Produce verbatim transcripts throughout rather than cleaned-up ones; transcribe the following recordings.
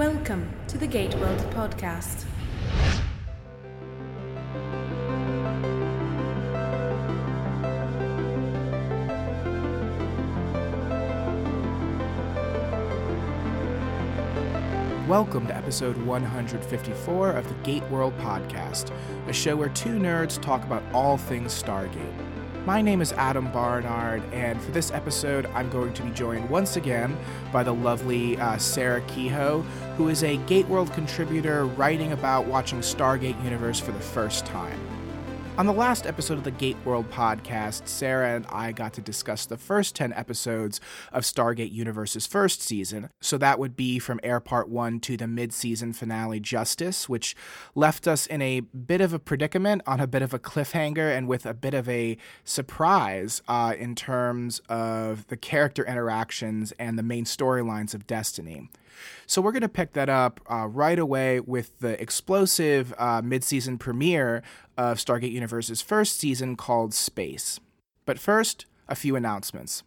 Welcome to the GateWorld podcast. Welcome to episode one hundred fifty-four of the GateWorld podcast, a show where two nerds talk about all things Stargate. My name is Adam Barnard, and for this episode, I'm going to be joined once again by the lovely uh, Sarah Kehoe, who is a GateWorld contributor writing about watching Stargate Universe for the first time. On the last episode of the GateWorld podcast, Sarah and I got to discuss the first ten episodes of Stargate Universe's first season, so that would be from Air Part one to the mid-season finale Justice, which left us in a bit of a predicament, on a bit of a cliffhanger, and with a bit of a surprise uh, in terms of the character interactions and the main storylines of Destiny. So we're going to pick that up uh, right away with the explosive uh, mid-season premiere of Stargate Universe's first season called Space. But first, a few announcements.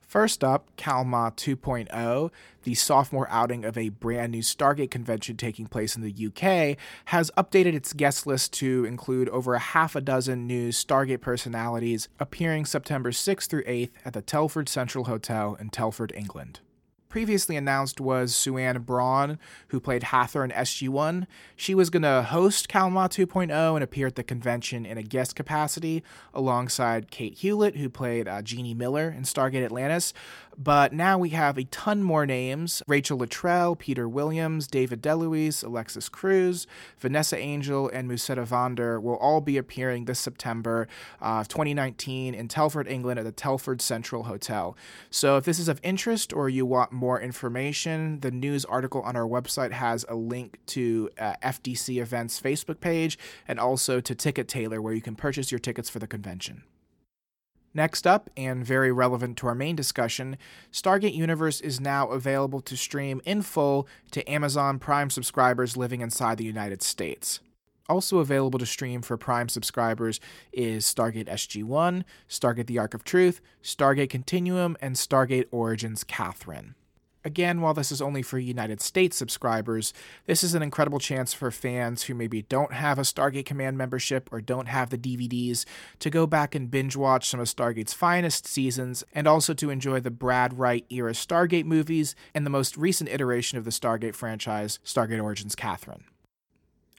First up, Kalma two point oh, the sophomore outing of a brand new Stargate convention taking place in the U K, has updated its guest list to include over a half a dozen new Stargate personalities appearing September sixth through eighth at the Telford Central Hotel in Telford, England. Previously announced was Sue Ann Braun, who played Hathor in S G one. She was going to host Kalma two point oh and appear at the convention in a guest capacity alongside Kate Hewlett, who played uh, Jeannie Miller in Stargate Atlantis. But now we have a ton more names: Rachel Luttrell, Peter Williams, David DeLuise, Alexis Cruz, Vanessa Angel, and Musetta Vander will all be appearing this September uh, twenty nineteen in Telford, England at the Telford Central Hotel. So if this is of interest or you want more information, the news article on our website has a link to uh, F D C Events Facebook page and also to Ticket Tailor, where you can purchase your tickets for the convention. Next up, and very relevant to our main discussion, Stargate Universe is now available to stream in full to Amazon Prime subscribers living inside the United States. Also available to stream for Prime subscribers is Stargate S G one, Stargate The Ark of Truth, Stargate Continuum, and Stargate Origins Catherine. Again, while this is only for United States subscribers, this is an incredible chance for fans who maybe don't have a Stargate Command membership or don't have the D V Ds to go back and binge-watch some of Stargate's finest seasons, and also to enjoy the Brad Wright-era Stargate movies and the most recent iteration of the Stargate franchise, Stargate Origins Catherine.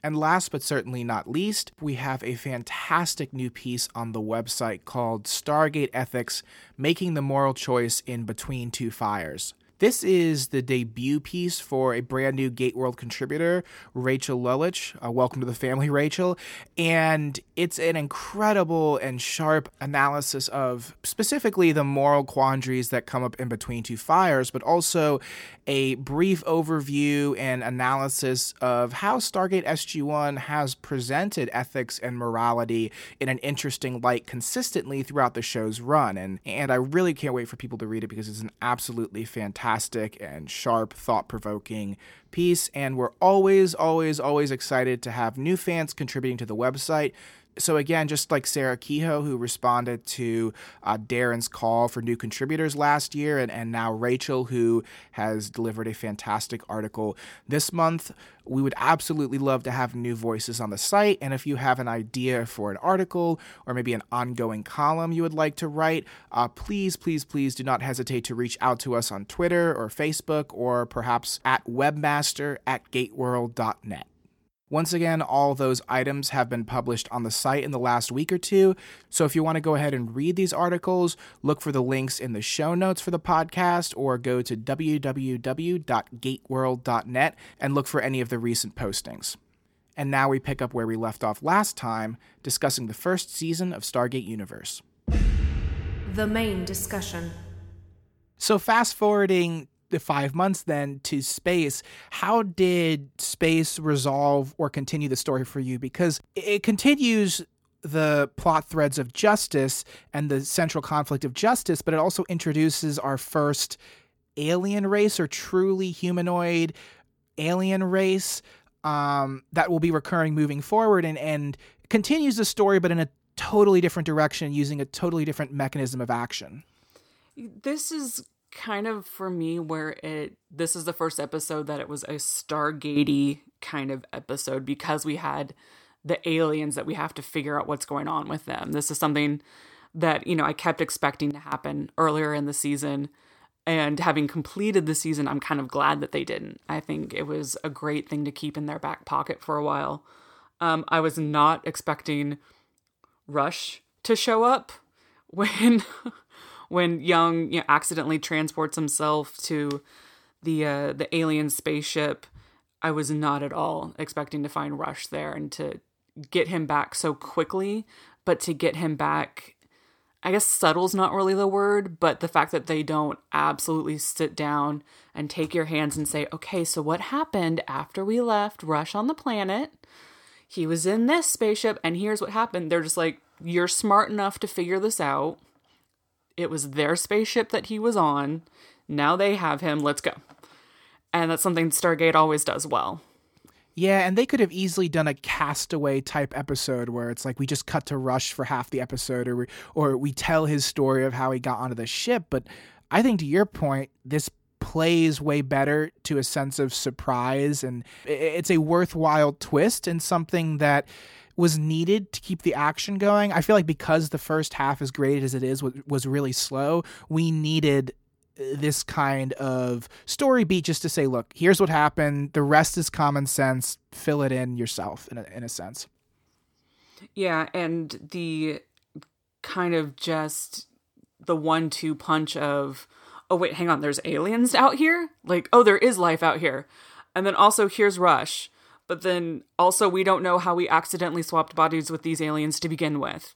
And last but certainly not least, we have a fantastic new piece on the website called Stargate Ethics: Making the Moral Choice in Between Two Fires. This is the debut piece for a brand new GateWorld contributor, Rachel Luttrell. Uh, welcome to the family, Rachel. And it's an incredible and sharp analysis of specifically the moral quandaries that come up in Between Two Fires, but also a brief overview and analysis of how Stargate S G one has presented ethics and morality in an interesting light consistently throughout the show's run. And, and I really can't wait for people to read it because it's an absolutely fantastic and sharp, thought-provoking piece, and we're always, always, always excited to have new fans contributing to the website. So again, just like Sarah Kehoe, who responded to uh, Darren's call for new contributors last year, and, and now Rachel, who has delivered a fantastic article this month, we would absolutely love to have new voices on the site. And if you have an idea for an article or maybe an ongoing column you would like to write, uh, please, please, please do not hesitate to reach out to us on Twitter or Facebook, or perhaps at webmaster at gateworld dot net. Once again, all those items have been published on the site in the last week or two, so if you want to go ahead and read these articles, look for the links in the show notes for the podcast, or go to w w w dot gateworld dot net and look for any of the recent postings. And now we pick up where we left off last time, discussing the first season of Stargate Universe. The main discussion. So fast forwarding the five months then to Space, how did Space resolve or continue the story for you? Because it continues the plot threads of Justice and the central conflict of Justice, but it also introduces our first alien race, or truly humanoid alien race, um, that will be recurring moving forward, and, and continues the story, but in a totally different direction, using a totally different mechanism of action. This is kind of, for me, where it, this is the first episode that it was a Stargate-y kind of episode, because we had the aliens that we have to figure out what's going on with them. This is something that, you know, I kept expecting to happen earlier in the season, and having completed the season, I'm kind of glad that they didn't. I think it was a great thing to keep in their back pocket for a while. Um, I was not expecting Rush to show up when when Young, you know, accidentally transports himself to the uh, the alien spaceship. I was not at all expecting to find Rush there and to get him back so quickly, but to get him back, I guess subtle's not really the word, but the fact that they don't absolutely sit down and take your hands and say, okay, so what happened after we left Rush on the planet? He was in this spaceship and here's what happened. They're just like, you're smart enough to figure this out. It was their spaceship that he was on. Now they have him. Let's go. And that's something Stargate always does well. Yeah, and they could have easily done a Castaway type episode where it's like we just cut to Rush for half the episode, or we, or we tell his story of how he got onto the ship. But I think, to your point, this plays way better to a sense of surprise, and it's a worthwhile twist and something that was needed to keep the action going. I feel like because the first half, as great as it is, was really slow, we needed this kind of story beat just to say, look, here's what happened. The rest is common sense. Fill it in yourself in a, in a sense. Yeah. And the kind of just the one, two punch of, oh wait, hang on, there's aliens out here. Like, oh, there is life out here. And then also here's Rush. But then also we don't know how we accidentally swapped bodies with these aliens to begin with.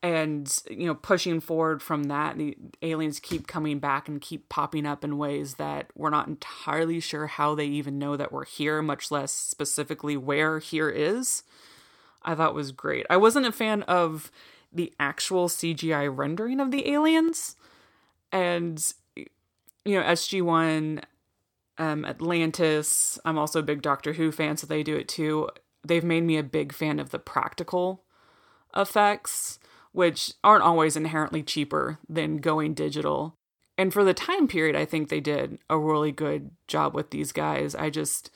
And, you know, pushing forward from that, the aliens keep coming back and keep popping up in ways that we're not entirely sure how they even know that we're here, much less specifically where here is. I thought was great. I wasn't a fan of the actual C G I rendering of the aliens. And, you know, S G one, um, Atlantis, I'm also a big Doctor Who fan, so they do it too. They've made me a big fan of the practical effects, which aren't always inherently cheaper than going digital. And for the time period, I think they did a really good job with these guys. I just,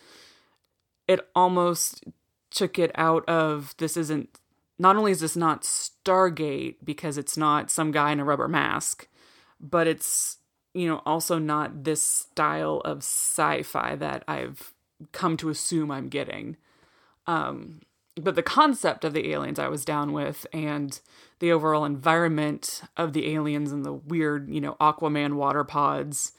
it almost took it out of, this isn't, not only is this not Stargate because it's not some guy in a rubber mask, but it's, you know, also not this style of sci-fi that I've come to assume I'm getting. Um, But the concept of the aliens I was down with, and the overall environment of the aliens and the weird, you know, Aquaman water pods.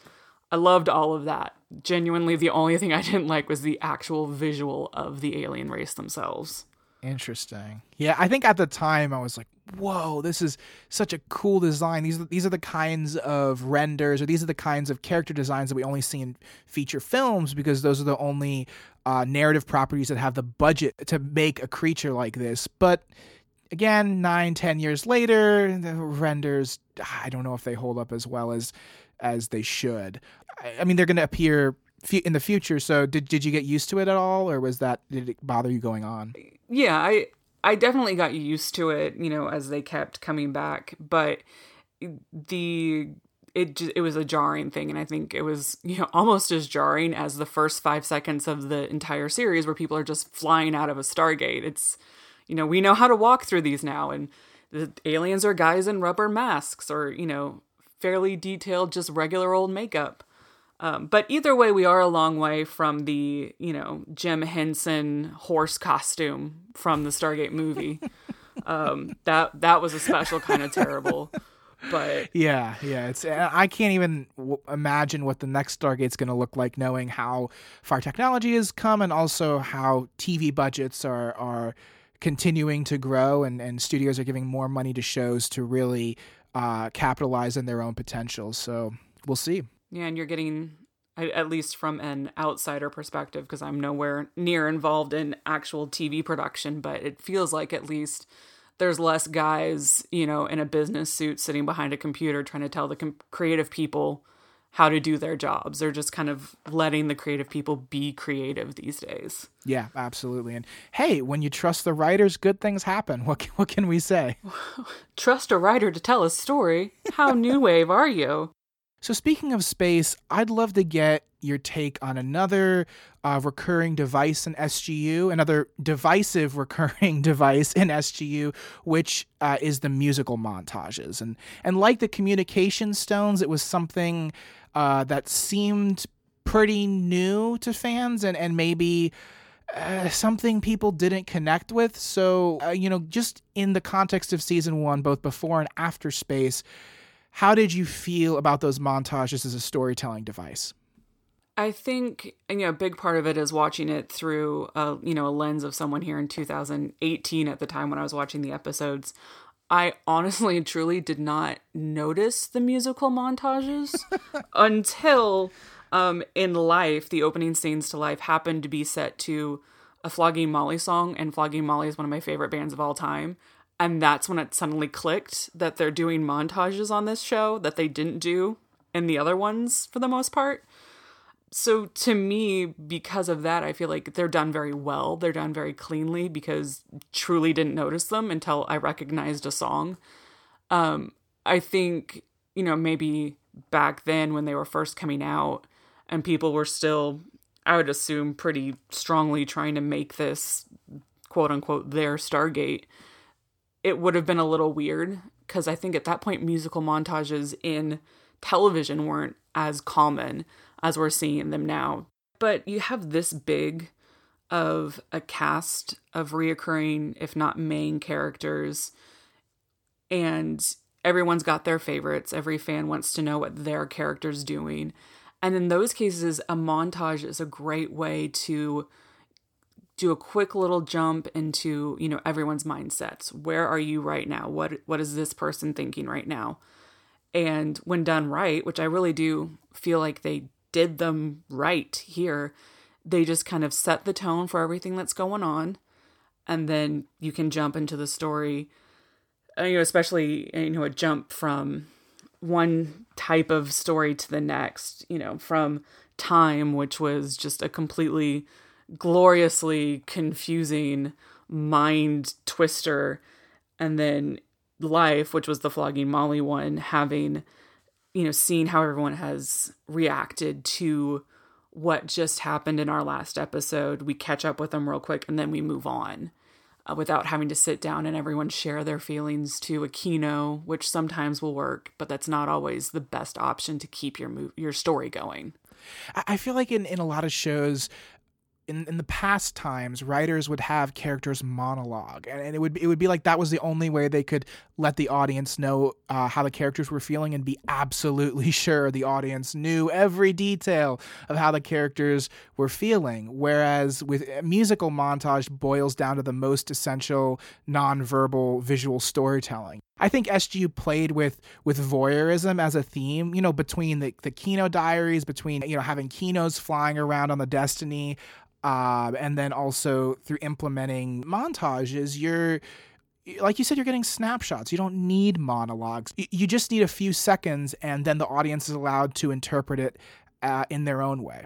I loved all of that. Genuinely, the only thing I didn't like was the actual visual of the alien race themselves. Interesting. Yeah, I think at the time I was like, whoa, this is such a cool design. These are, these are the kinds of renders, or these are the kinds of character designs that we only see in feature films, because those are the only uh, narrative properties that have the budget to make a creature like this. But again, nine, ten years later, the renders, I don't know if they hold up as well as as they should. I, I mean, they're going to appear in the future, so did did you get used to it at all, or was that, did it bother you going on? Yeah, I I definitely got used to it, you know, as they kept coming back, but the it it was a jarring thing, and I think it was, you know, almost as jarring as the first five seconds of the entire series where people are just flying out of a Stargate. It's, you know, we know how to walk through these now, and the aliens are guys in rubber masks, or, you know, fairly detailed, just regular old makeup. Um, but either way, we are a long way from the, you know, Jim Henson horse costume from the Stargate movie. um, that that was a special kind of terrible. But yeah, yeah, it's I can't even w- imagine what the next Stargate's going to look like, knowing how far technology has come, and also how T V budgets are are continuing to grow, and, and studios are giving more money to shows to really uh, capitalize on their own potential. So we'll see. Yeah, and you're getting, at least from an outsider perspective, because I'm nowhere near involved in actual T V production, but it feels like at least there's less guys, you know, in a business suit sitting behind a computer trying to tell the com- creative people how to do their jobs. They're just kind of letting the creative people be creative these days. Yeah, absolutely. And hey, when you trust the writers, good things happen. What can, what can we say? Trust a writer to tell a story? How new wave are you? So speaking of space, I'd love to get your take on another uh, recurring device in S G U, another divisive recurring device in S G U, which uh, is the musical montages. And and like the communication stones, it was something uh, that seemed pretty new to fans and, and maybe uh, something people didn't connect with. So, uh, you know, just in the context of season one, both before and after space, how did you feel about those montages as a storytelling device? I think, you know, a big part of it is watching it through, a, you know, a lens of someone here in two thousand eighteen at the time when I was watching the episodes. I honestly and truly did not notice the musical montages until um, in Life, the opening scenes to Life happened to be set to a Flogging Molly song, and Flogging Molly is one of my favorite bands of all time. And that's when it suddenly clicked that they're doing montages on this show that they didn't do in the other ones for the most part. So to me, because of that, I feel like they're done very well. They're done very cleanly because truly didn't notice them until I recognized a song. Um, I think, you know, maybe back then when they were first coming out and people were still, I would assume, pretty strongly trying to make this quote unquote their Stargate, it would have been a little weird because I think at that point musical montages in television weren't as common as we're seeing them now. But you have this big of a cast of reoccurring, if not main characters, and everyone's got their favorites. Every fan wants to know what their character's doing. And in those cases, a montage is a great way to do a quick little jump into, you know, everyone's mindsets. Where are you right now? What what is this person thinking right now? And when done right, which I really do feel like they did them right here, they just kind of set the tone for everything that's going on. And then you can jump into the story, you know, especially, you know, a jump from one type of story to the next, you know, from Time, which was just a completely gloriously confusing mind twister, and then Life, which was the Flogging Molly one, having, you know, seeing how everyone has reacted to what just happened in our last episode. We catch up with them real quick and then we move on uh, without having to sit down and everyone share their feelings to a Kino, which sometimes will work, but that's not always the best option to keep your move, your story going. I feel like in, in a lot of shows, In, in the past times, writers would have characters monologue, and, and it would it would be like that was the only way they could let the audience know uh, how the characters were feeling and be absolutely sure the audience knew every detail of how the characters were feeling. Whereas with a musical montage, boils down to the most essential nonverbal visual storytelling. I think S G U played with with voyeurism as a theme, you know, between the the Kino diaries, between, you know, having Kinos flying around on the Destiny. Uh, and then also through implementing montages, you're, like you said, you're getting snapshots. You don't need monologues. You just need a few seconds, and then the audience is allowed to interpret it uh, in their own way.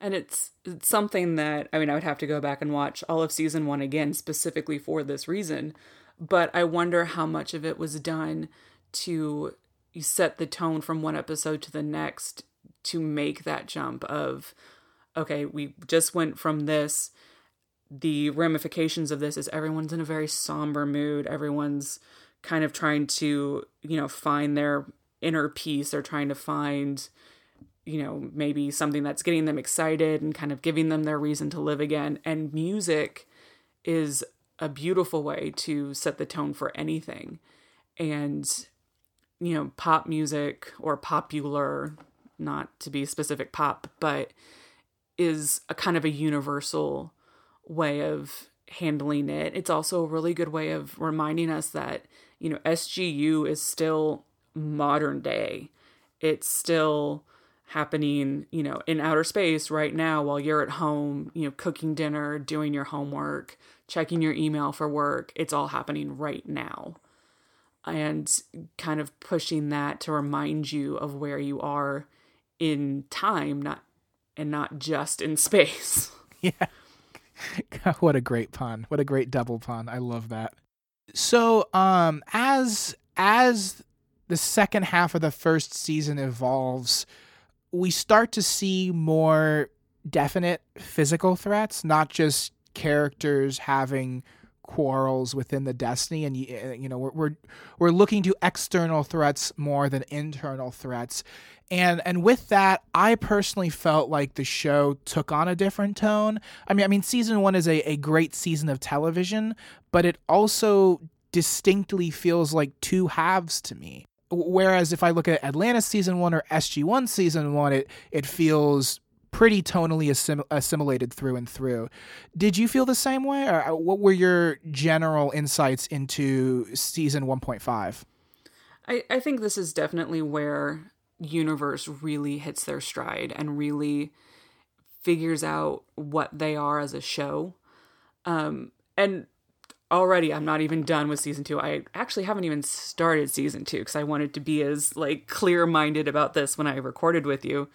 And it's, it's something that, I mean, I would have to go back and watch all of season one again, specifically for this reason. But I wonder how much of it was done to set the tone from one episode to the next to make that jump of, okay, we just went from this, the ramifications of this is everyone's in a very somber mood. Everyone's kind of trying to, you know, find their inner peace. They're trying to find, you know, maybe something that's getting them excited and kind of giving them their reason to live again. And music is a beautiful way to set the tone for anything. And, you know, pop music or popular, not to be specific pop, but is a kind of a universal way of handling it. It's also a really good way of reminding us that, you know, S G U is still modern day. It's still happening, you know, in outer space right now while you're at home, you know, cooking dinner, doing your homework, checking your email for work. It's all happening right now. And kind of pushing that to remind you of where you are in time, not and not just in space. Yeah. God, what a great pun. What a great double pun. I love that. So um, as as the second half of the first season evolves, we start to see more definite physical threats, not just characters having quarrels within the Destiny. And, you know, we're, we're, we're looking to external threats more than internal threats. And, and with that, I personally felt like the show took on a different tone. I mean, I mean, season one is a, a great season of television, but it also distinctly feels like two halves to me. Whereas if I look at Atlantis season one or S G one season one, it, it feels pretty tonally assim- assimilated through and through. Did you feel the same way, or what were your general insights into season one point five? I, I think this is definitely where Universe really hits their stride and really figures out what they are as a show. Um, and already I'm not even done with season two. I actually haven't even started season two because I wanted to be as like clear-minded about this when I recorded with you.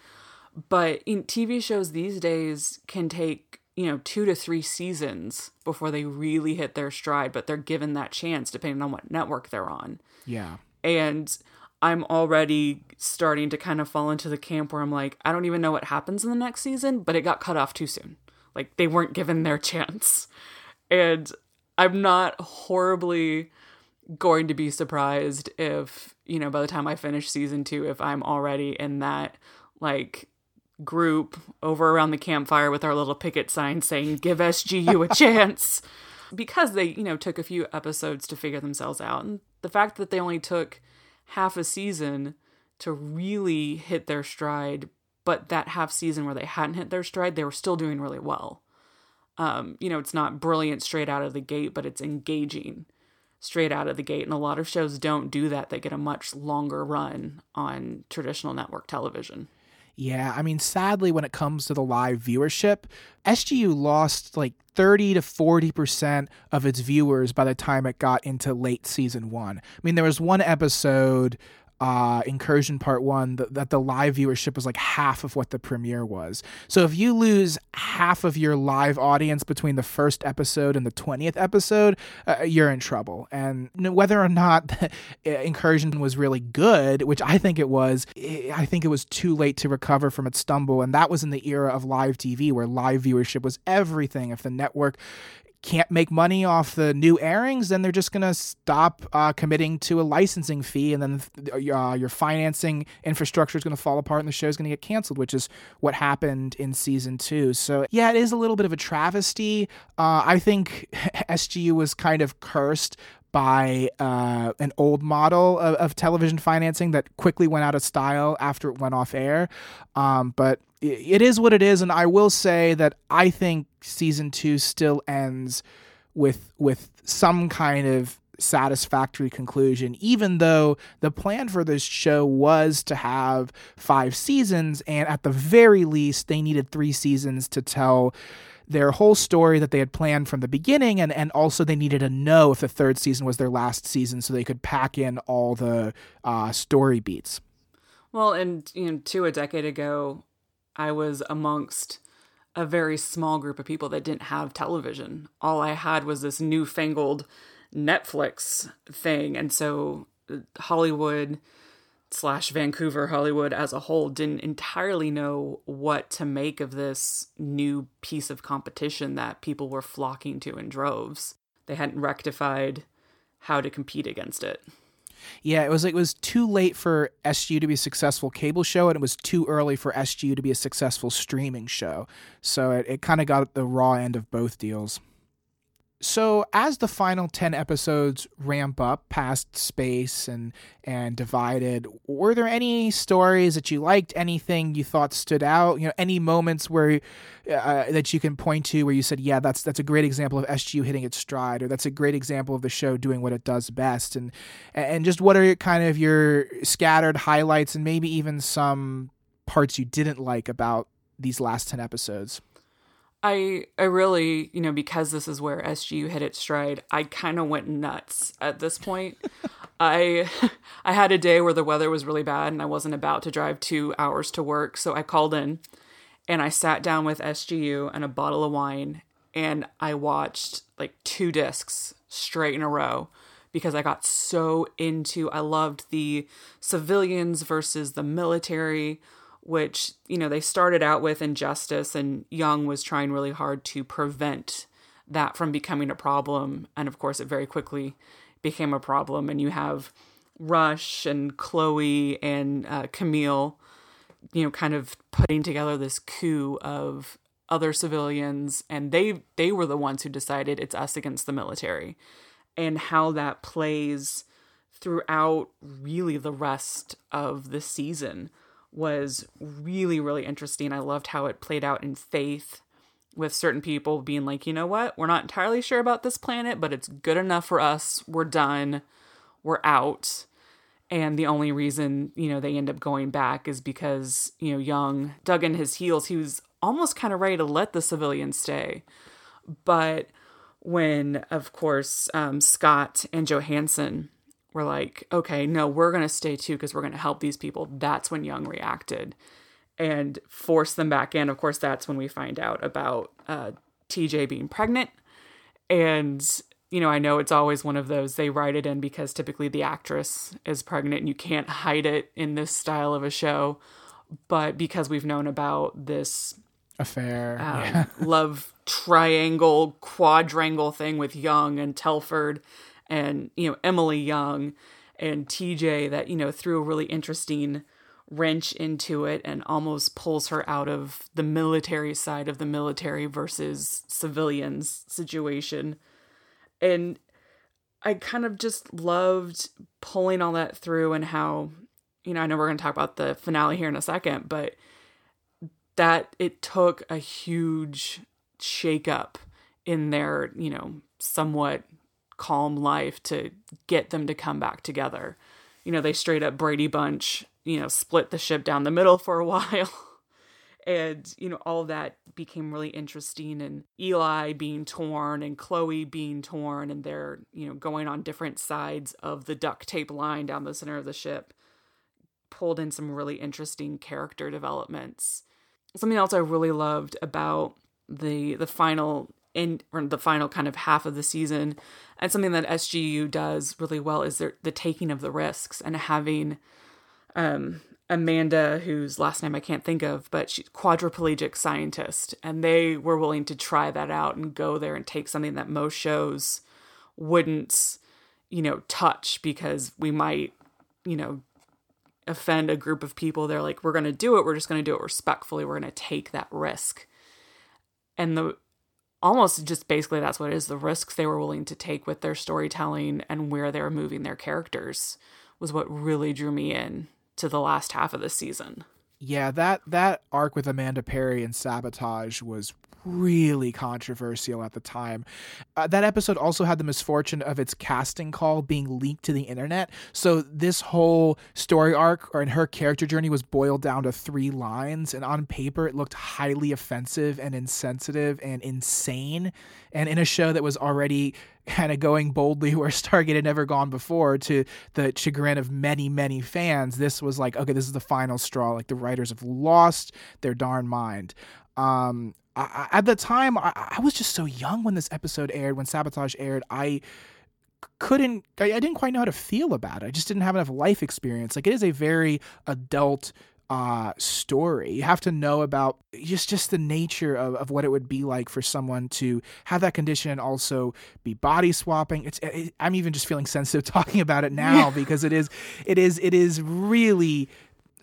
But in T V shows these days can take, you know, two to three seasons before they really hit their stride, but they're given that chance depending on what network they're on. Yeah. And I'm already starting to kind of fall into the camp where I'm like, I don't even know what happens in the next season, but it got cut off too soon. Like, they weren't given their chance. And I'm not horribly going to be surprised if, you know, by the time I finish season two, if I'm already in that, like, group over around the campfire with our little picket sign saying give S G U a chance, because they, you know, took a few episodes to figure themselves out. And the fact that they only took half a season to really hit their stride, but that half season where they hadn't hit their stride, they were still doing really well. Um, you know, it's not brilliant straight out of the gate, but it's engaging straight out of the gate. And a lot of shows don't do that. They get a much longer run on traditional network television. Yeah, I mean, sadly, when it comes to the live viewership, S G U lost like thirty to forty percent of its viewers by the time it got into late season one. I mean, there was one episode, uh, Incursion Part One, that, that the live viewership was like half of what the premiere was. So if you lose half of your live audience between the first episode and the twentieth episode, uh, you're in trouble. And whether or not Incursion was really good, which I think it was, I think it was too late to recover from its stumble. And that was in the era of live T V, where live viewership was everything. If the network can't make money off the new airings, then they're just going to stop uh, committing to a licensing fee, and then uh, your financing infrastructure is going to fall apart and the show's going to get canceled, which is what happened in season two. So yeah, it is a little bit of a travesty. Uh, I think S G U was kind of cursed by uh, an old model of, of television financing that quickly went out of style after it went off air. Um, but it is what it is, and I will say that I think season two still ends with with some kind of satisfactory conclusion, even though the plan for this show was to have five seasons, and at the very least, they needed three seasons to tell their whole story that they had planned from the beginning, and, and also they needed to know if the third season was their last season so they could pack in all the uh, story beats. Well, and you know, two a decade ago, I was amongst a very small group of people that didn't have television. All I had was this newfangled Netflix thing. And so Hollywood slash Vancouver, Hollywood as a whole didn't entirely know what to make of this new piece of competition that people were flocking to in droves. They hadn't rectified how to compete against it. Yeah, it was like it was too late for S G U to be a successful cable show, and it was too early for S G U to be a successful streaming show. So it, it kind of got the raw end of both deals. So as the final ten episodes ramp up past Space and and Divided, were there any stories that you liked, anything you thought stood out, you know, any moments where uh, that you can point to where you said, yeah, that's that's a great example of S G U hitting its stride, or that's a great example of the show doing what it does best, and and just what are kind of your scattered highlights and maybe even some parts you didn't like about these last ten episodes? I I really, you know, because this is where S G U hit its stride, I kind of went nuts at this point. I I had a day where the weather was really bad and I wasn't about to drive two hours to work. So I called in and I sat down with S G U and a bottle of wine, and I watched like two discs straight in a row because I got so into, I loved the civilians versus the military, which, you know, they started out with injustice, and Young was trying really hard to prevent that from becoming a problem. And of course, it very quickly became a problem. And you have Rush and Chloe and uh, Camille, you know, kind of putting together this coup of other civilians, and they they were the ones who decided it's us against the military, and how that plays throughout really the rest of the season was really, really interesting. I loved how it played out in Faith, with certain people being like, you know what, we're not entirely sure about this planet, but it's good enough for us. We're done. We're out. And the only reason, you know, they end up going back is because, you know, Young dug in his heels. He was almost kind of ready to let the civilians stay. But when, of course, um, Scott and Johansson were like, okay, no, we're going to stay too, because we're going to help these people. That's when Young reacted and forced them back in. Of course, that's when we find out about uh, T J being pregnant. And, you know, I know it's always one of those, they write it in because typically the actress is pregnant and you can't hide it in this style of a show. But because we've known about this affair, um, yeah. love triangle, quadrangle thing with Young and Telford and, you know, Emily Young and T J, that, you know, threw a really interesting wrench into it and almost pulls her out of the military side of the military versus civilians situation. And I kind of just loved pulling all that through, and how, you know, I know we're going to talk about the finale here in a second, but that it took a huge shakeup in their, you know, somewhat calm life to get them to come back together. You know, they straight up Brady Bunch, you know, split the ship down the middle for a while. And, you know, all that became really interesting. And Eli being torn and Chloe being torn, and they're, you know, going on different sides of the duct tape line down the center of the ship, pulled in some really interesting character developments. Something else I really loved about the the final end, or the final kind of half of the season, and something that S G U does really well, is their, the taking of the risks, and having um, Amanda, whose last name I can't think of, but she's quadriplegic scientist, and they were willing to try that out and go there and take something that most shows wouldn't, you know, touch, because we might, you know, offend a group of people. They're like, we're going to do it. We're just going to do it respectfully. We're going to take that risk. And the almost just basically that's what it is. The risks they were willing to take with their storytelling and where they were moving their characters was what really drew me in to the last half of the season. Yeah. That, that arc with Amanda Perry and Sabotage was really controversial at the time. Uh, that episode also had the misfortune of its casting call being leaked to the internet. So this whole story arc, or in her character journey, was boiled down to three lines. And on paper, it looked highly offensive and insensitive and insane. And in a show that was already kind of going boldly where Stargate had never gone before, to the chagrin of many, many fans, this was like, okay, this is the final straw. Like, the writers have lost their darn mind. Um, I, at the time, I, I was just so young when this episode aired, when Sabotage aired, I couldn't, I, I didn't quite know how to feel about it. I just didn't have enough life experience. Like, it is a very adult uh, story. You have to know about just, just the nature of, of what it would be like for someone to have that condition and also be body swapping. It's, it, I'm even just feeling sensitive talking about it now, yeah. because it is, it is, it is really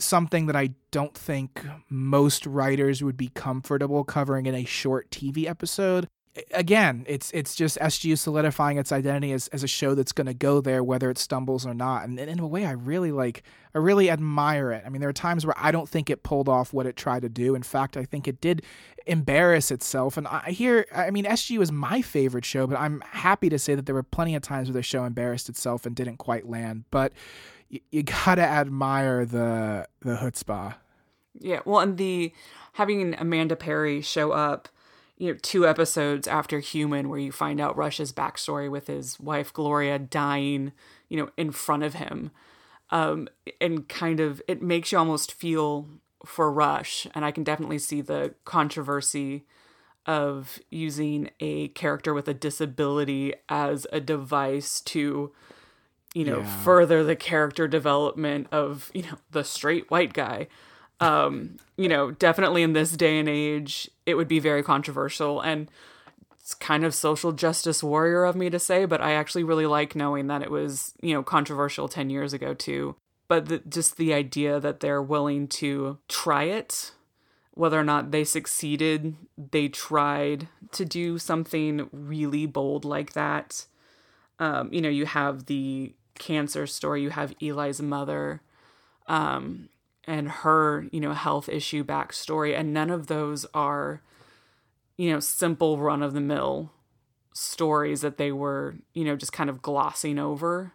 something that I don't think most writers would be comfortable covering in a short T V episode. Again, it's it's just S G U solidifying its identity as, as a show that's going to go there, whether it stumbles or not. And, and in a way, I really like, I really admire it. I mean, there are times where I don't think it pulled off what it tried to do. In fact, I think it did embarrass itself. And I hear, I mean, S G U is my favorite show, but I'm happy to say that there were plenty of times where the show embarrassed itself and didn't quite land. But you gotta admire the the chutzpah. Yeah, well, and the having Amanda Perry show up, you know, two episodes after Human, where you find out Rush's backstory with his wife Gloria dying, you know, in front of him, um, and kind of it makes you almost feel for Rush, and I can definitely see the controversy of using a character with a disability as a device to you know, yeah. further the character development of, you know, the straight white guy. Um, you know, definitely in this day and age, it would be very controversial, and it's kind of social justice warrior of me to say, but I actually really like knowing that it was, you know, controversial ten years ago too. But the, just the idea that they're willing to try it, whether or not they succeeded, they tried to do something really bold like that. Um, you know, you have the cancer story, you have Eli's mother, um, and her, you know, health issue backstory. And none of those are, you know, simple run-of-the-mill stories that they were, you know, just kind of glossing over.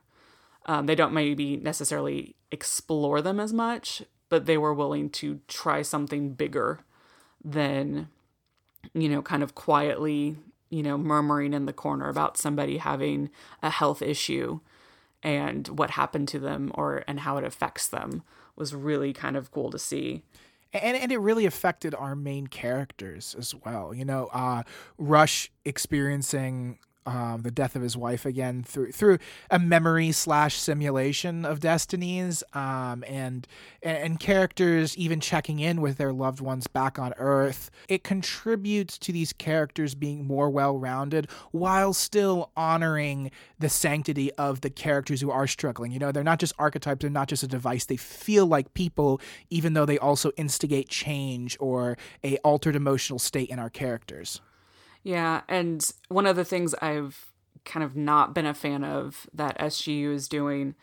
Um, they don't maybe necessarily explore them as much, but they were willing to try something bigger than, you know, kind of quietly, you know, murmuring in the corner about somebody having a health issue and what happened to them or and how it affects them was really kind of cool to see. And and it really affected our main characters as well. You know, uh, Rush experiencing... Um, the death of his wife again through through a memory slash simulation of Destiny's, um, and, and and characters even checking in with their loved ones back on Earth. It contributes to these characters being more well-rounded while still honoring the sanctity of the characters who are struggling. You know, they're not just archetypes, they're not just a device. They feel like people, even though they also instigate change or a altered emotional state in our characters. Yeah, and one of the things I've kind of not been a fan of that S G U is doing,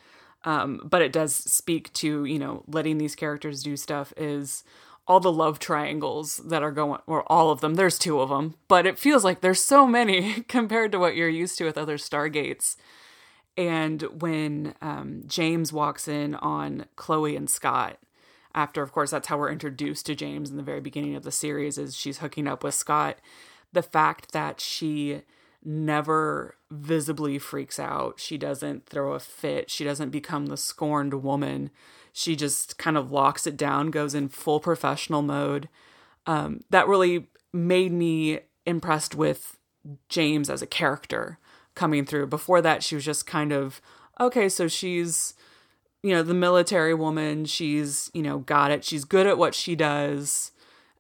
um, but it does speak to, you know, letting these characters do stuff, is all the love triangles that are going, or all of them. There's two of them, but it feels like there's so many compared to what you're used to with other Stargates. And when um, James walks in on Chloe and Scott, after, of course, that's how we're introduced to James in the very beginning of the series, is she's hooking up with Scott. The fact that she never visibly freaks out. She doesn't throw a fit. She doesn't become the scorned woman. She just kind of locks it down, goes in full professional mode. Um, that really made me impressed with James as a character coming through. Before that, she was just kind of, okay, so she's, you know, the military woman. She's, you know, got it. She's good at what she does.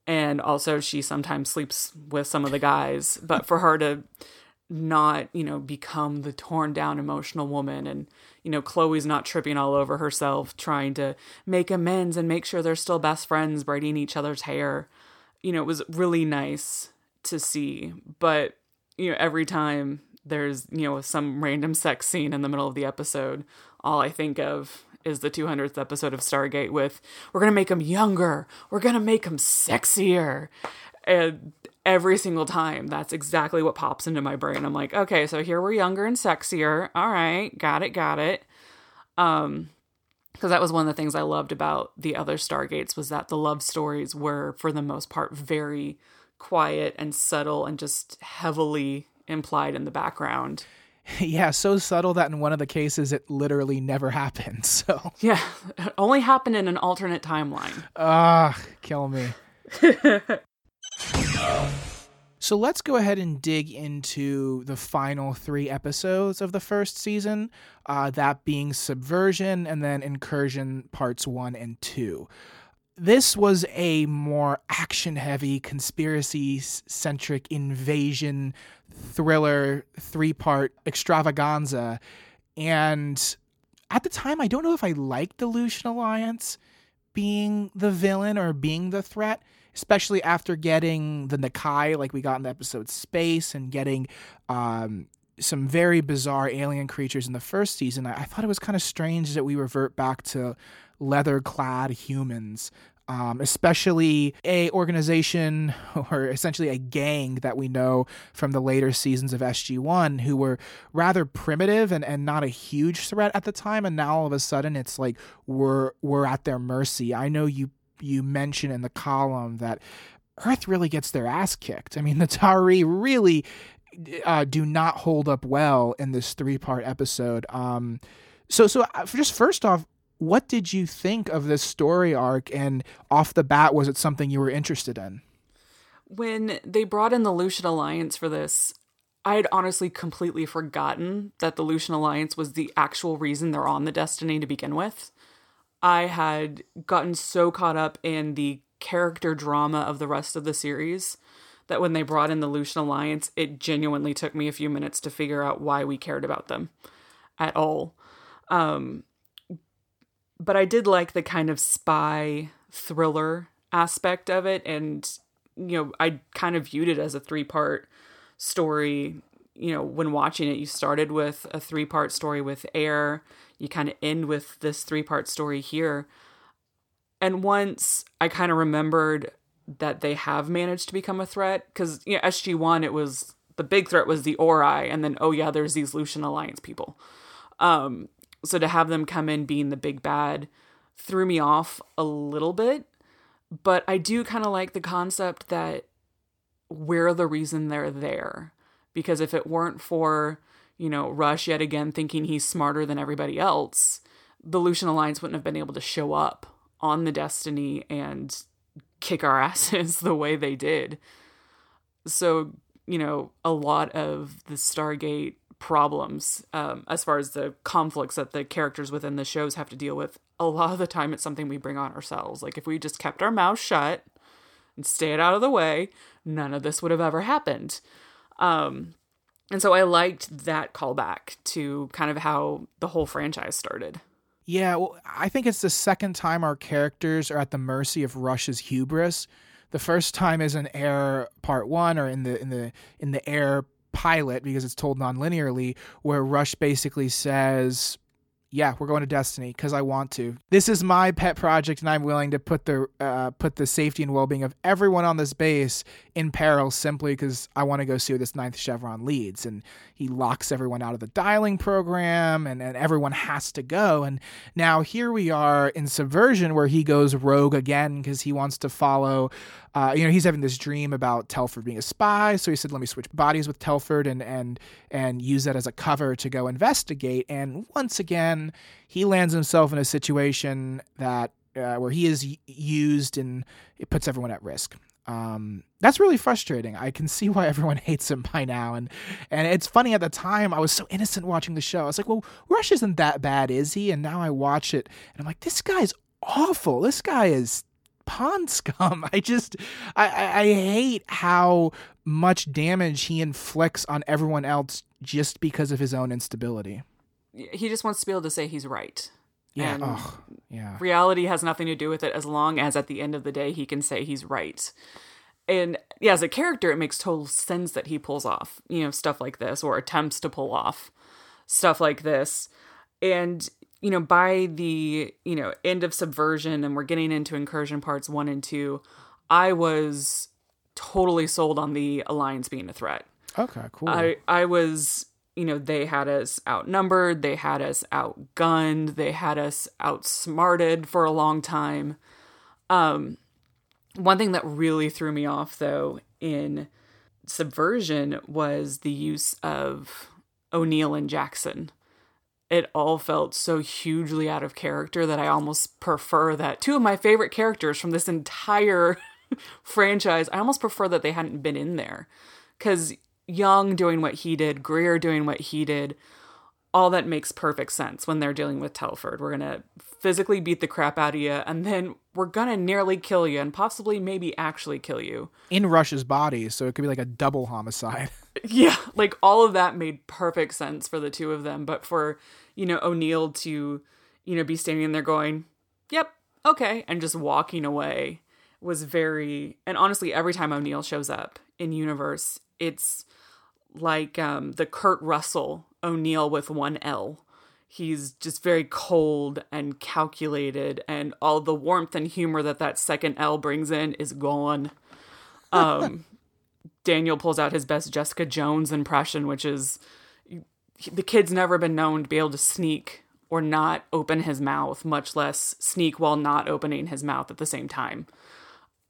And also she sometimes sleeps with some of the guys, but for her to not, you know, become the torn down emotional woman and, you know, Chloe's not tripping all over herself, trying to make amends and make sure they're still best friends, braiding each other's hair. You know, it was really nice to see, but, you know, every time there's, you know, some random sex scene in the middle of the episode, all I think of is the two hundredth episode of Stargate with, we're going to make them younger. We're going to make them sexier. And every single time, that's exactly what pops into my brain. I'm like, okay, so here we're younger and sexier. All right. Got it. Got it. Um, cause that was one of the things I loved about the other Stargates, was that the love stories were for the most part very quiet and subtle and just heavily implied in the background. Yeah, so subtle that in one of the cases it literally never happened. So yeah, it only happened in an alternate timeline. Ah, uh, kill me. So let's go ahead and dig into the final three episodes of the first season, uh, that being Subversion and then Incursion Parts One and Two. This was a more action-heavy, conspiracy-centric invasion thriller three-part extravaganza, and at the time, I don't know if I liked the Lucian Alliance being the villain or being the threat, especially after getting the Nakai, like we got in the episode Space, and getting um, some very bizarre alien creatures in the first season. I, I thought it was kind of strange that we revert back to leather-clad humans, um, especially a organization or essentially a gang that we know from the later seasons of S G one, who were rather primitive and, and not a huge threat at the time. And now all of a sudden it's like we're we're at their mercy. I know you you mentioned in the column that Earth really gets their ass kicked. I mean, the Tauri really uh, do not hold up well in this three-part episode. Um, so so just first off, what did you think of this story arc, and off the bat, was it something you were interested in? When they brought in the Lucian Alliance for this, I had honestly completely forgotten that the Lucian Alliance was the actual reason they're on the Destiny to begin with. I had gotten so caught up in the character drama of the rest of the series that when they brought in the Lucian Alliance, it genuinely took me a few minutes to figure out why we cared about them at all. Um, but I did like the kind of spy thriller aspect of it. And, you know, I kind of viewed it as a three-part story. You know, when watching it, you started with a three-part story with Air. You kind of end with this three-part story here. And once I kind of remembered that they have managed to become a threat, because, you know, S G one, it was, the big threat was the Ori, and then, oh yeah, there's these Lucian Alliance people. Um, so to have them come in being the big bad threw me off a little bit, but I do kind of like the concept that we're the reason they're there. Because if it weren't for, you know, Rush yet again thinking he's smarter than everybody else, the Lucian Alliance wouldn't have been able to show up on the Destiny and kick our asses the way they did. So, you know, a lot of the Stargate problems, um, as far as the conflicts that the characters within the shows have to deal with, a lot of the time it's something we bring on ourselves. Like, if we just kept our mouths shut and stayed out of the way, none of this would have ever happened. Um, and so I liked that callback to kind of how the whole franchise started. Yeah, well, I think it's the second time our characters are at the mercy of Rush's hubris. The first time is in Air Part One, or in the in the in the Air pilot, because it's told non-linearly, where Rush basically says, "Yeah, we're going to Destiny because I want to. This is my pet project, and I'm willing to put the uh, put the safety and well-being of everyone on this base in peril simply because I want to go see where this ninth Chevron leads." And he locks everyone out of the dialing program, and, and everyone has to go. And now here we are in Subversion, where he goes rogue again because he wants to follow. Uh, you know, he's having this dream about Telford being a spy, so he said, "Let me switch bodies with Telford and and and use that as a cover to go investigate." And once again, he lands himself in a situation that uh, where he is used, and it puts everyone at risk. Um, that's really frustrating. I can see why everyone hates him by now, and and it's funny, at the time I was so innocent watching the show. I was like, "Well, Rush isn't that bad, is he?" And now I watch it, and I'm like, "This guy's awful. This guy is." Pond scum. I just, I, I, I hate how much damage he inflicts on everyone else just because of his own instability. He just wants to be able to say he's right. Yeah. And oh, yeah. Reality has nothing to do with it as long as at the end of the day he can say he's right. And yeah, as a character, it makes total sense that he pulls off, you know, stuff like this, or attempts to pull off stuff like this. And you know, by the, you know, end of Subversion, and we're getting into Incursion parts one and two, I was totally sold on the Alliance being a threat. Okay, cool. I, I was, you know, they had us outnumbered, they had us outgunned, they had us outsmarted for a long time. Um, one thing that really threw me off, though, in Subversion was the use of O'Neill and Jackson. It all felt so hugely out of character that I almost prefer that. Two of my favorite characters from this entire franchise, I almost prefer that they hadn't been in there. Because Young doing what he did, Greer doing what he did, all that makes perfect sense when they're dealing with Telford. We're going to physically beat the crap out of you, and then we're going to nearly kill you, and possibly maybe actually kill you. In Rush's body, so it could be like a double homicide. Yeah, like all of that made perfect sense for the two of them. But for, you know, O'Neill to, you know, be standing there going, "Yep, okay," and just walking away was very, and honestly, every time O'Neill shows up in Universe, it's like um, the Kurt Russell O'Neill with one L. He's just very cold and calculated, and all the warmth and humor that that second L brings in is gone. Um, Daniel pulls out his best Jessica Jones impression, which is the kid's never been known to be able to sneak or not open his mouth, much less sneak while not opening his mouth at the same time.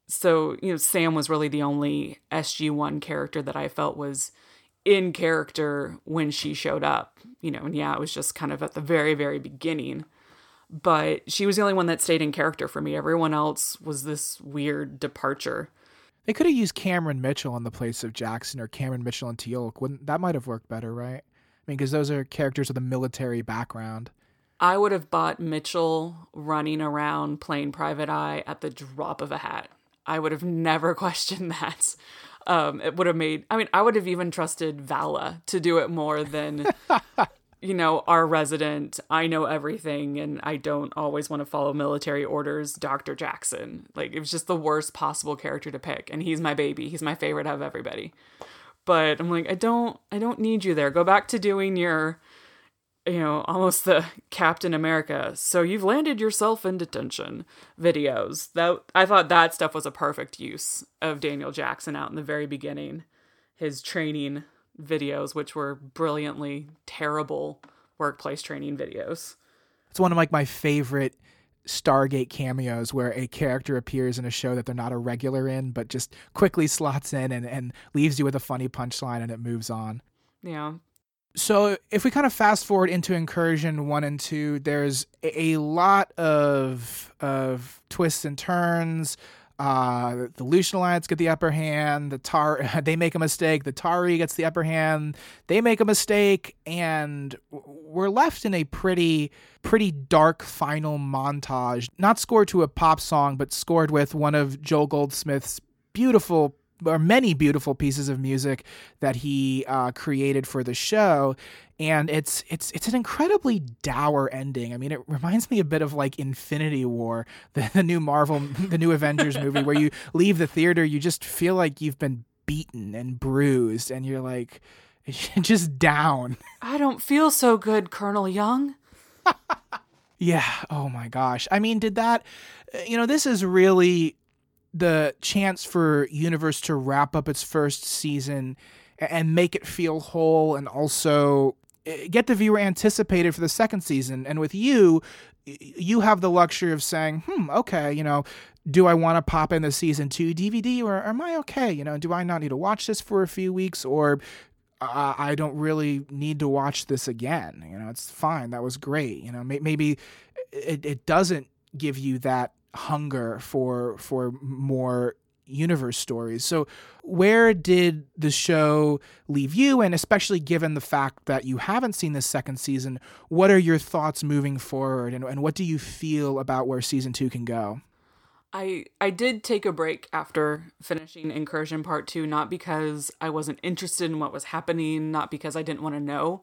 So, you know, Sam was really the only S G one character that I felt was in character when she showed up, you know, and yeah, it was just kind of at the very, very beginning, but she was the only one that stayed in character for me. Everyone else was this weird departure. They could have used Cameron Mitchell in the place of Jackson, or Cameron Mitchell and Teal'c. Wouldn't that might have worked better, right? I mean, because those are characters with a military background. I would have bought Mitchell running around playing Private Eye at the drop of a hat. I would have never questioned that. Um, it would have made, I mean, I would have even trusted Vala to do it more than, you know, our resident, I know everything and I don't always want to follow military orders, Doctor Jackson. Like, it was just the worst possible character to pick. And he's my baby. He's my favorite out of everybody. But I'm like, I don't, I don't need you there. Go back to doing your, you know, almost the Captain America. So you've landed yourself in detention videos. That I thought that stuff was a perfect use of Daniel Jackson out in the very beginning. His training videos, which were brilliantly terrible workplace training videos. It's one of like my favorite Stargate cameos, where a character appears in a show that they're not a regular in, but just quickly slots in and, and leaves you with a funny punchline and it moves on. Yeah. So if we kind of fast forward into Incursion one and two, there's a lot of of twists and turns. Uh, the Lucian Alliance get the upper hand. The Tar they make a mistake. The Tauri gets the upper hand. They make a mistake, and we're left in a pretty pretty dark final montage. Not scored to a pop song, but scored with one of Joel Goldsmith's beautiful. Or many beautiful pieces of music that he uh, created for the show, and it's it's it's an incredibly dour ending. I mean, it reminds me a bit of like Infinity War, the, the new Marvel, the new Avengers movie, where you leave the theater, you just feel like you've been beaten and bruised, and you're like just down. I don't feel so good, Colonel Young. Yeah. Oh my gosh. I mean, did that? You know, this is really the chance for Universe to wrap up its first season and make it feel whole, and also get the viewer anticipated for the second season. And with you, you have the luxury of saying, hmm, okay, you know, do I want to pop in the season two D V D, or am I okay? You know, do I not need to watch this for a few weeks, or uh, I don't really need to watch this again? You know, it's fine. That was great. You know, maybe it, it doesn't give you that hunger for for more universe stories. So where did the show leave you? And especially given the fact that you haven't seen this second season, what are your thoughts moving forward? And, and what do you feel about where season two can go? I I did take a break after finishing Incursion Part two, not because I wasn't interested in what was happening, not because I didn't want to know,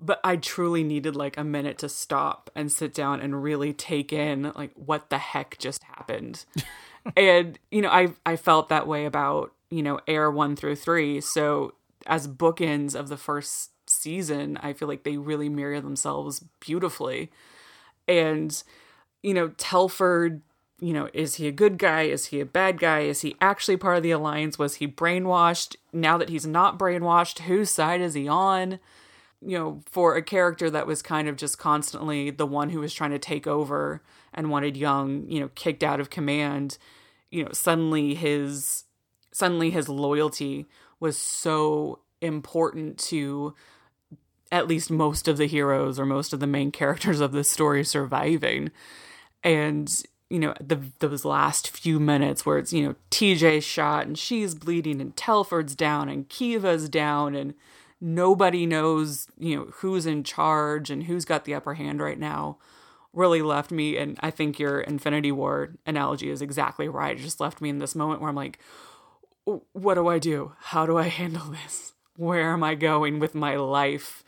but I truly needed like a minute to stop and sit down and really take in like what the heck just happened. And, you know, I I felt that way about, you know, Air one through three. So as bookends of the first season, I feel like they really mirror themselves beautifully. And, you know, Telford, you know, is he a good guy? Is he a bad guy? Is he actually part of the Alliance? Was he brainwashed? Now that he's not brainwashed, whose side is he on? You know, for a character that was kind of just constantly the one who was trying to take over and wanted Young, you know, kicked out of command, you know, suddenly his, suddenly his loyalty was so important to at least most of the heroes or most of the main characters of this story surviving. And, you know, the, those last few minutes where it's, you know, T J's shot and she's bleeding and Telford's down and Kiva's down and nobody knows, you know, who's in charge and who's got the upper hand right now, really left me. And I think your Infinity War analogy is exactly right. It just left me in this moment where I'm like, what do I do? How do I handle this? Where am I going with my life?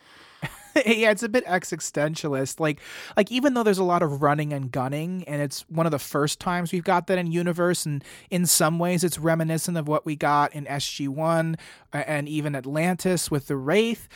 Yeah, it's a bit existentialist. Like, like even though there's a lot of running and gunning, and it's one of the first times we've got that in Universe, and in some ways it's reminiscent of what we got in S G one and even Atlantis with the Wraith.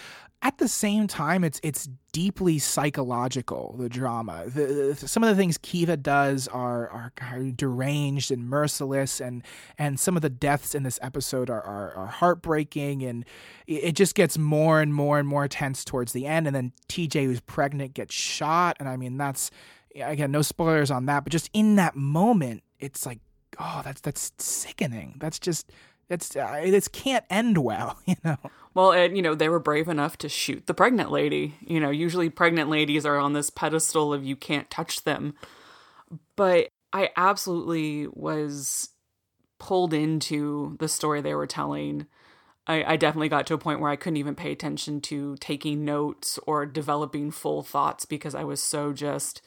At the same time, it's it's deeply psychological, the drama. The, the, some of the things Kiva does are, are are deranged and merciless, and and some of the deaths in this episode are, are, are heartbreaking, and it just gets more and more and more tense towards the end. And then T J, who's pregnant, gets shot, and I mean, that's, again, no spoilers on that, but just in that moment, it's like, oh, that's that's sickening. That's just... It's uh, this can't end well, you know. Well, and you know they were brave enough to shoot the pregnant lady. You know, usually pregnant ladies are on this pedestal of you can't touch them, but I absolutely was pulled into the story they were telling. I, I definitely got to a point where I couldn't even pay attention to taking notes or developing full thoughts because I was so just,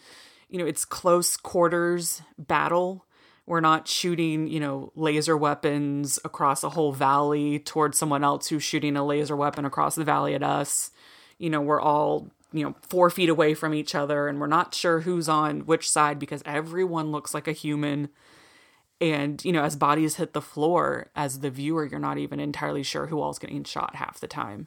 you know, it's close quarters battle. We're not shooting, you know, laser weapons across a whole valley towards someone else who's shooting a laser weapon across the valley at us. You know, we're all, you know, four feet away from each other and we're not sure who's on which side because everyone looks like a human. And, you know, as bodies hit the floor, as the viewer, you're not even entirely sure who all's getting shot half the time.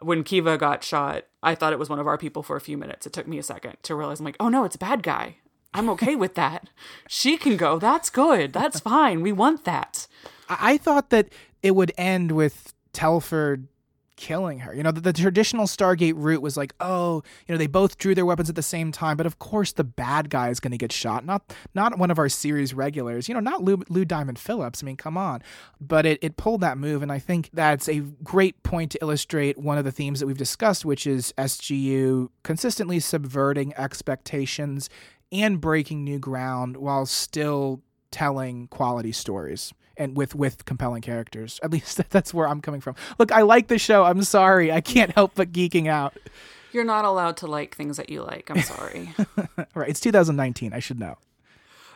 When Kiva got shot, I thought it was one of our people for a few minutes. It took me a second to realize, I'm like, oh no, it's a bad guy. I'm okay with that. She can go. That's good. That's fine. We want that. I thought that it would end with Telford killing her. You know, the, the traditional Stargate route was like, oh, you know, they both drew their weapons at the same time, but of course the bad guy is going to get shot. Not not one of our series regulars, you know, not Lou, Lou Diamond Phillips. I mean, come on. But it, it pulled that move, and I think that's a great point to illustrate one of the themes that we've discussed, which is S G U consistently subverting expectations and breaking new ground while still telling quality stories and with, with compelling characters. At least that's where I'm coming from. Look, I like the show. I'm sorry. I can't help but geeking out. You're not allowed to like things that you like. I'm sorry. Right. It's two thousand nineteen. I should know.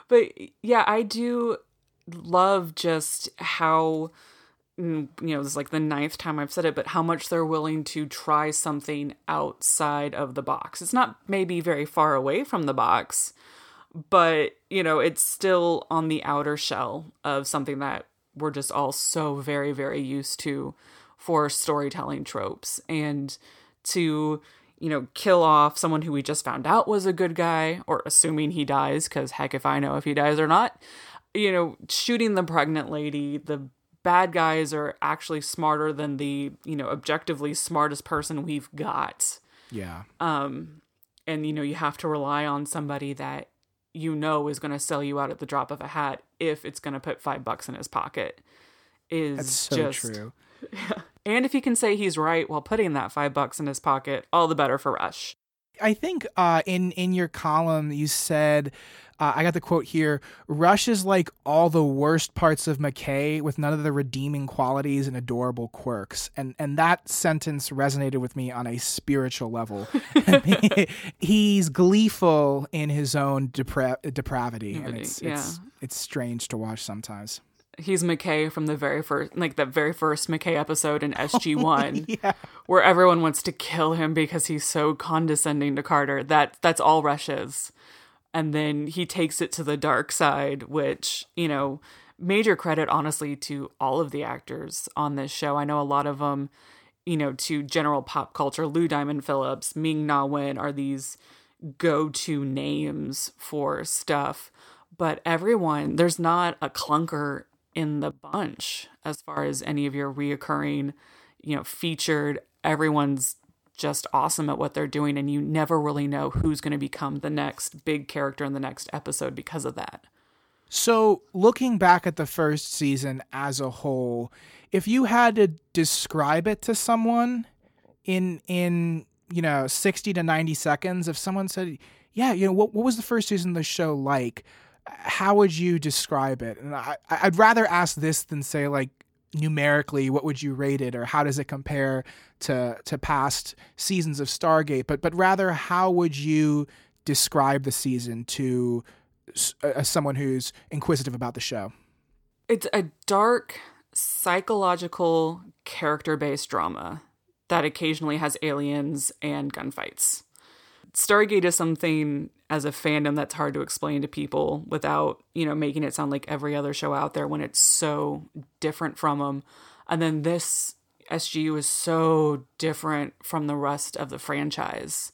But yeah, I do love just how, you know, this is like the ninth time I've said it, but how much they're willing to try something outside of the box. It's not maybe very far away from the box, but, you know, it's still on the outer shell of something that we're just all so very, very used to for storytelling tropes. And to, you know, kill off someone who we just found out was a good guy, or assuming he dies, because heck if I know if he dies or not, you know, shooting the pregnant lady, the bad guys are actually smarter than the, you know, objectively smartest person we've got. Yeah. Um, and, you know, you have to rely on somebody that you know is going to sell you out at the drop of a hat if it's going to put five bucks in his pocket. Is That's so just, true. Yeah. And if he can say he's right while putting that five bucks in his pocket, all the better for Rush. I think uh, in, in your column you said, uh, I got the quote here, Rush is like all the worst parts of McKay with none of the redeeming qualities and adorable quirks. And and that sentence resonated with me on a spiritual level. He's gleeful in his own depra- depravity. And it's, yeah. it's it's strange to watch sometimes. He's McKay from the very first, like that very first McKay episode in S G one, oh, yeah. where everyone wants to kill him because he's so condescending to Carter. That that's all Rush is. And then he takes it to the dark side, which, you know, major credit, honestly, to all of the actors on this show. I know a lot of them, you know, to general pop culture, Lou Diamond Phillips, Ming-Na Wen are these go-to names for stuff. But everyone, there's not a clunker in the bunch as far as any of your reoccurring, you know, featured. Everyone's just awesome at what they're doing, and you never really know who's going to become the next big character in the next episode because of that. So looking back at the first season as a whole, if you had to describe it to someone in in you know sixty to ninety seconds, if someone said, yeah, you know, what, what was the first season of the show like, how would you describe it? And I, I'd rather ask this than say, like, numerically, what would you rate it, or how does it compare to to past seasons of Stargate? But but rather, how would you describe the season to uh, someone who's inquisitive about the show? It's a dark, psychological, character-based drama that occasionally has aliens and gunfights. Stargate is something as a fandom that's hard to explain to people without, you know, making it sound like every other show out there when it's so different from them. And then this S G U is so different from the rest of the franchise.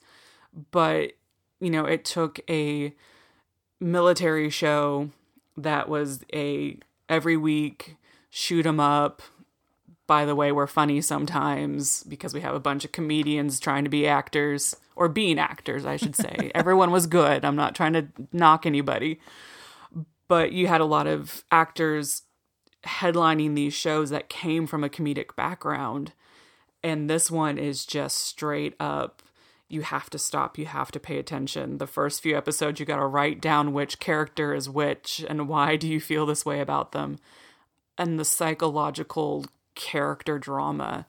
But, you know, it took a military show that was a every week shoot 'em up. By the way, we're funny sometimes because we have a bunch of comedians trying to be actors, or being actors, I should say. Everyone was good. I'm not trying to knock anybody. But you had a lot of actors headlining these shows that came from a comedic background. And this one is just straight up, you have to stop, you have to pay attention. The first few episodes, you got to write down which character is which and why do you feel this way about them. and the psychological character drama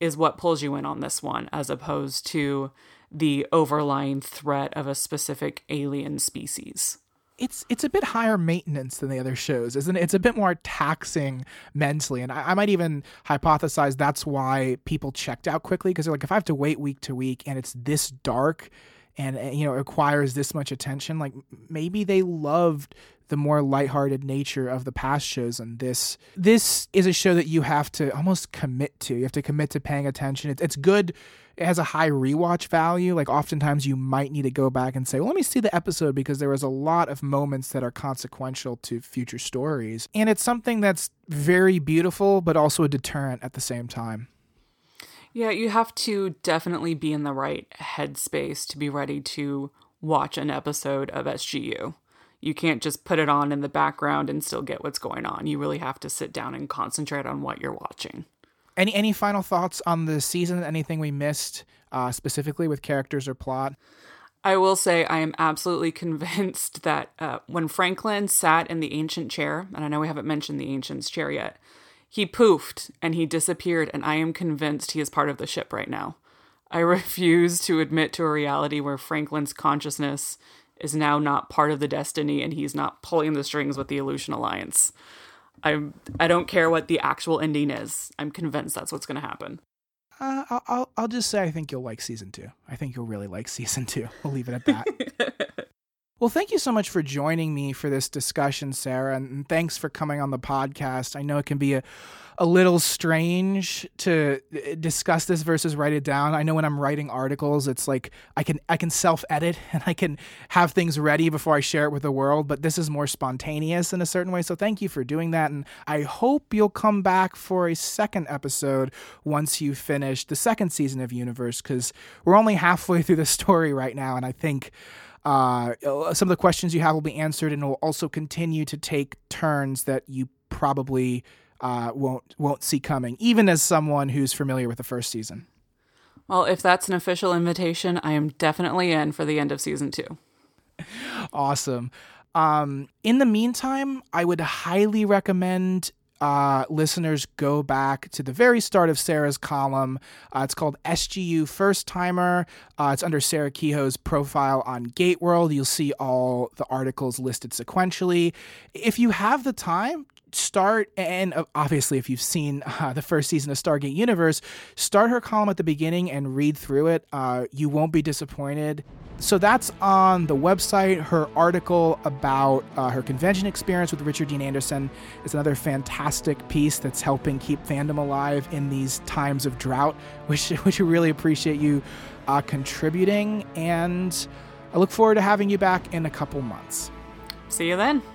is what pulls you in on this one, as opposed to the overlying threat of a specific alien species. It's it's a bit higher maintenance than the other shows, isn't it? It's a bit more taxing mentally. And I, I might even hypothesize that's why people checked out quickly, because they're like, if I have to wait week to week and it's this dark and, you know, requires this much attention, like maybe they loved the more lighthearted nature of the past shows. And this this is a show that you have to almost commit to. You have to commit to paying attention. It, it's good. It has a high rewatch value. Like oftentimes you might need to go back and say, well, let me see the episode, because there was a lot of moments that are consequential to future stories. And it's something that's very beautiful, but also a deterrent at the same time. Yeah, you have to definitely be in the right headspace to be ready to watch an episode of S G U. You can't just put it on in the background and still get what's going on. You really have to sit down and concentrate on what you're watching. Any any final thoughts on the season? Anything we missed uh, specifically with characters or plot? I will say I am absolutely convinced that uh, when Franklin sat in the ancient chair, and I know we haven't mentioned the ancient's chair yet, he poofed and he disappeared, and I am convinced he is part of the ship right now. I refuse to admit to a reality where Franklin's consciousness is now not part of the Destiny and he's not pulling the strings with the Lucian Alliance. I I don't care what the actual ending is. I'm convinced that's what's going to happen. Uh, I'll I'll just say I think you'll like season two. I think you'll really like season two. We'll leave it at that. Well, thank you so much for joining me for this discussion, Sarah, and thanks for coming on the podcast. I know it can be a, a little strange to discuss this versus write it down. I know when I'm writing articles, it's like I can I can self-edit and I can have things ready before I share it with the world, but this is more spontaneous in a certain way. So thank you for doing that, and I hope you'll come back for a second episode once you finish the second season of Universe, because we're only halfway through the story right now, and I think Uh, some of the questions you have will be answered, and we'll also continue to take turns that you probably uh, won't won't see coming, even as someone who's familiar with the first season. Well, if that's an official invitation, I am definitely in for the end of season two. Awesome. Um, in the meantime, I would highly recommend Uh, listeners go back to the very start of Sarah's column. Uh, it's called S G U First Timer. Uh, it's under Sarah Kehoe's profile on GateWorld. You'll see all the articles listed sequentially. If you have the time, start, and obviously if you've seen uh, the first season of Stargate Universe, start her column at the beginning and read through it. Uh, you won't be disappointed. So that's on the website. Her article about uh, her convention experience with Richard Dean Anderson is another fantastic piece that's helping keep fandom alive in these times of drought, which, which we really appreciate you uh, contributing. And I look forward to having you back in a couple months. See you then.